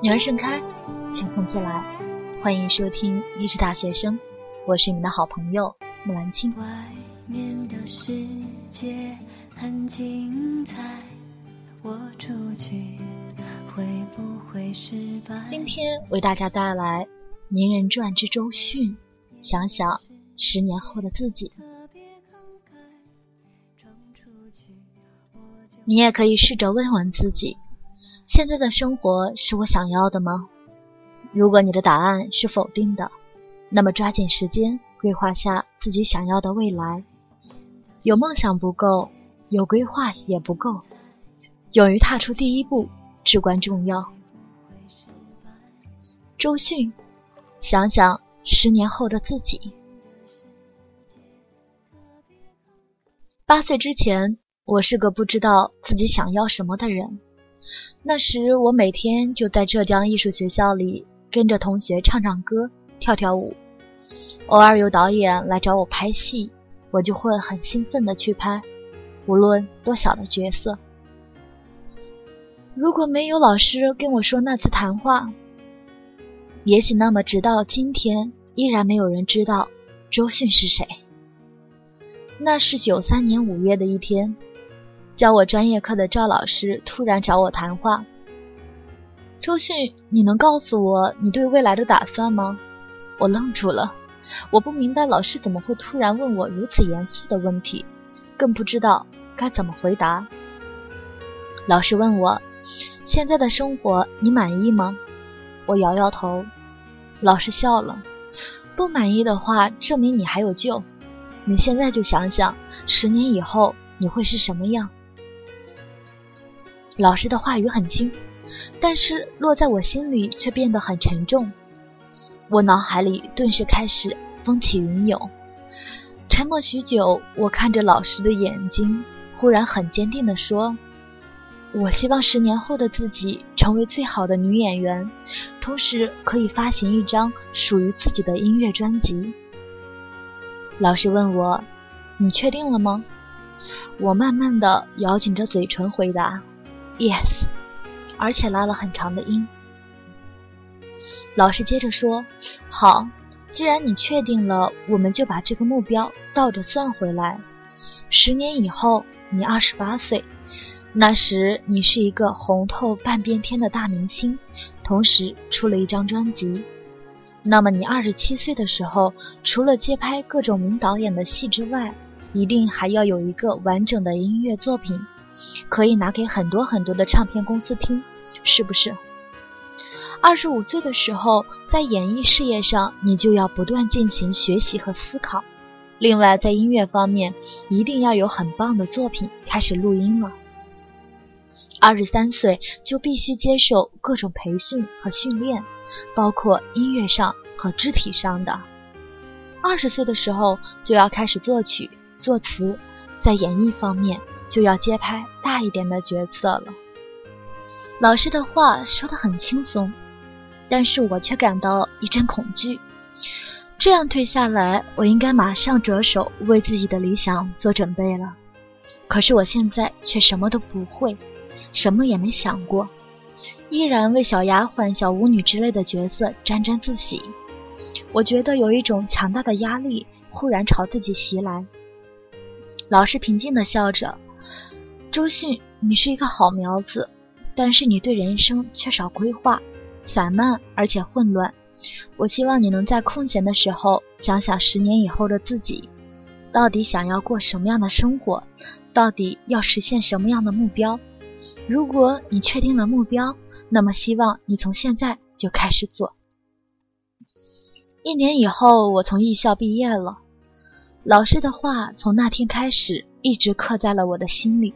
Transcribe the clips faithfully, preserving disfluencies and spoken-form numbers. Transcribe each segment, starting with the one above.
女儿盛开，清风自来。欢迎收听励志大学生，我是你的好朋友木兰青。外面的世界很精彩，我出去会不会失败？今天为大家带来《名人传》之周迅，想想十年后的自己。你也可以试着问问自己，现在的生活是我想要的吗？如果你的答案是否定的，那么抓紧时间规划下自己想要的未来。有梦想不够，有规划也不够，勇于踏出第一步至关重要。周迅，想想十年后的自己。八岁之前，我是个不知道自己想要什么的人。那时我每天就在浙江艺术学校里跟着同学唱唱歌跳跳舞，偶尔有导演来找我拍戏，我就会很兴奋地去拍，无论多小的角色。如果没有老师跟我说那次谈话，也许那么直到今天依然没有人知道周迅是谁。那是九三年五月的一天，教我专业课的赵老师突然找我谈话。周迅，你能告诉我你对未来的打算吗？我愣住了，我不明白老师怎么会突然问我如此严肃的问题，更不知道该怎么回答。老师问我，现在的生活你满意吗？我摇摇头。老师笑了，不满意的话证明你还有救，你现在就想想十年以后你会是什么样。老师的话语很轻，但是落在我心里却变得很沉重。我脑海里顿时开始风起云涌。沉默许久，我看着老师的眼睛，忽然很坚定地说，我希望十年后的自己成为最好的女演员，同时可以发行一张属于自己的音乐专辑。老师问我，你确定了吗？我慢慢地咬紧着嘴唇回答Yes， 而且拉了很长的音。老师接着说，好，既然你确定了，我们就把这个目标倒着算回来。十年以后，你二十八岁，那时你是一个红透半边天的大明星，同时出了一张专辑。那么你二十七岁的时候，除了接拍各种名导演的戏之外，一定还要有一个完整的音乐作品，可以拿给很多很多的唱片公司听，是不是？二十五岁的时候，在演艺事业上你就要不断进行学习和思考，另外在音乐方面一定要有很棒的作品开始录音了。二十三岁就必须接受各种培训和训练，包括音乐上和肢体上的。二十岁的时候就要开始作曲作词，在演艺方面就要接拍大一点的角色了。老师的话说得很轻松，但是我却感到一阵恐惧。这样退下来，我应该马上着手为自己的理想做准备了。可是我现在却什么都不会，什么也没想过，依然为小丫鬟、小舞女之类的角色沾沾自喜。我觉得有一种强大的压力忽然朝自己袭来。老师平静地笑着，周迅，你是一个好苗子，但是你对人生缺少规划，散漫而且混乱。我希望你能在空闲的时候想想十年以后的自己，到底想要过什么样的生活，到底要实现什么样的目标。如果你确定了目标，那么希望你从现在就开始做。一年以后，我从艺校毕业了。老师的话从那天开始一直刻在了我的心里，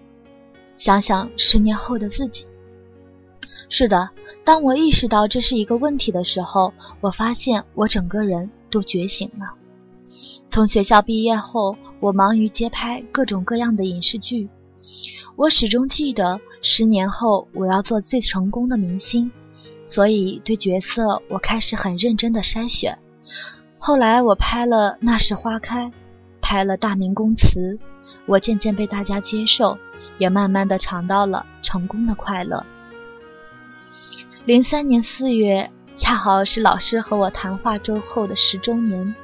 想想十年后的自己。是的，当我意识到这是一个问题的时候，我发现我整个人都觉醒了。从学校毕业后，我忙于接拍各种各样的影视剧。我始终记得十年后我要做最成功的明星，所以对角色我开始很认真的筛选。后来我拍了《那时花开》，拍了《大明宫词》，我渐渐被大家接受，也慢慢地尝到了成功的快乐。零三年四月，恰好是老师和我谈话周后的十周年。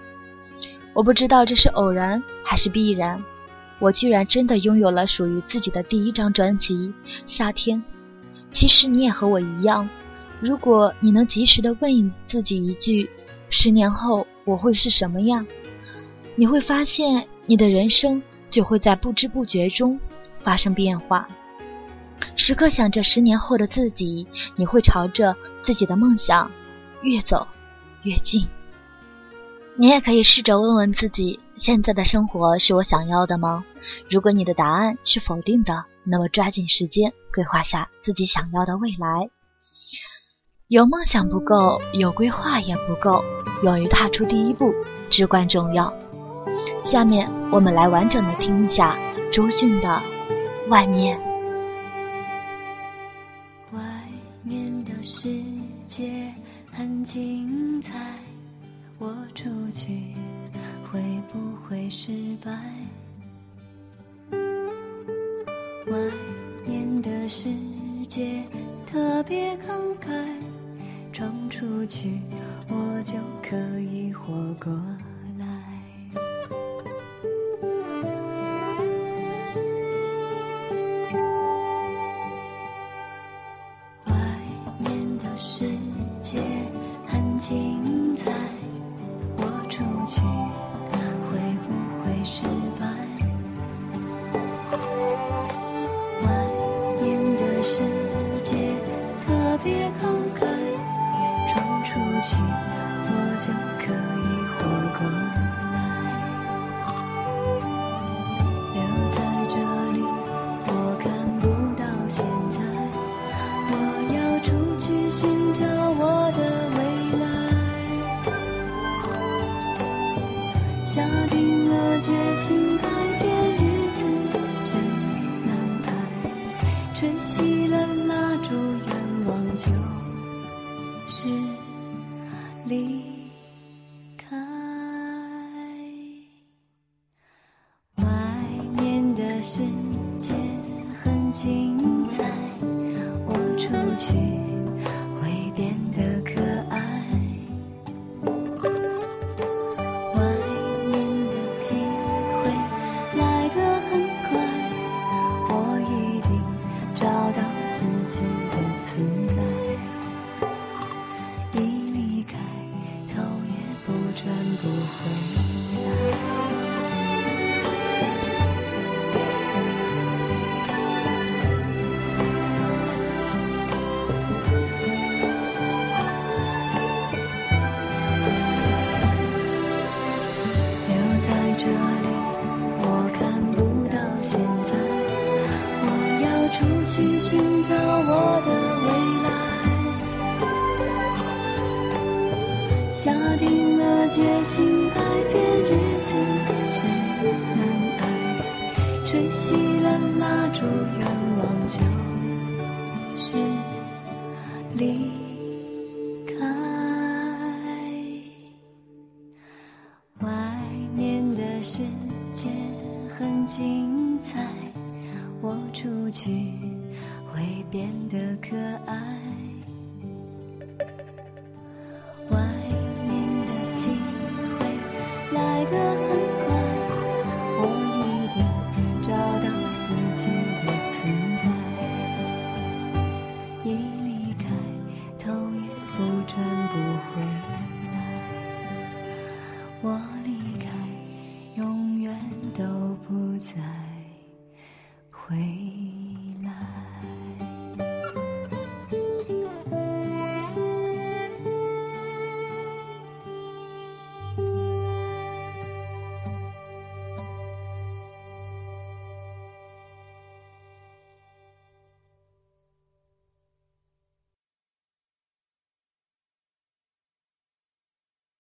我不知道这是偶然还是必然，我居然真的拥有了属于自己的第一张专辑《夏天》。其实你也和我一样，如果你能及时地问自己一句，十年后我会是什么样，你会发现你的人生就会在不知不觉中发生变化。时刻想着十年后的自己，你会朝着自己的梦想越走越近。你也可以试着问问自己，现在的生活是我想要的吗？如果你的答案是否定的，那么抓紧时间规划下自己想要的未来。有梦想不够，有规划也不够，勇于踏出第一步至关重要。下面我们来完整的听一下周迅的《外面》。外面的世界很精彩，我出去会不会失败？外面的世界特别慷慨，闯出去我就可以活过来。外面的世界很精彩，我出去会不会失败？我就可以活过来，留在这里我看不到现在，我要出去寻找我的未来。下定了决心改变日子真难挨，吹熄了蜡烛愿望就是离开。外面的世界很精彩，我出去会变得可爱。外面的机会来得很快，我一定找到自己的存在。转不回来。下定了决心改变日子真难挨，吹熄了蜡烛愿望就是离开。外面的世界很精彩，我出去会变得可爱。我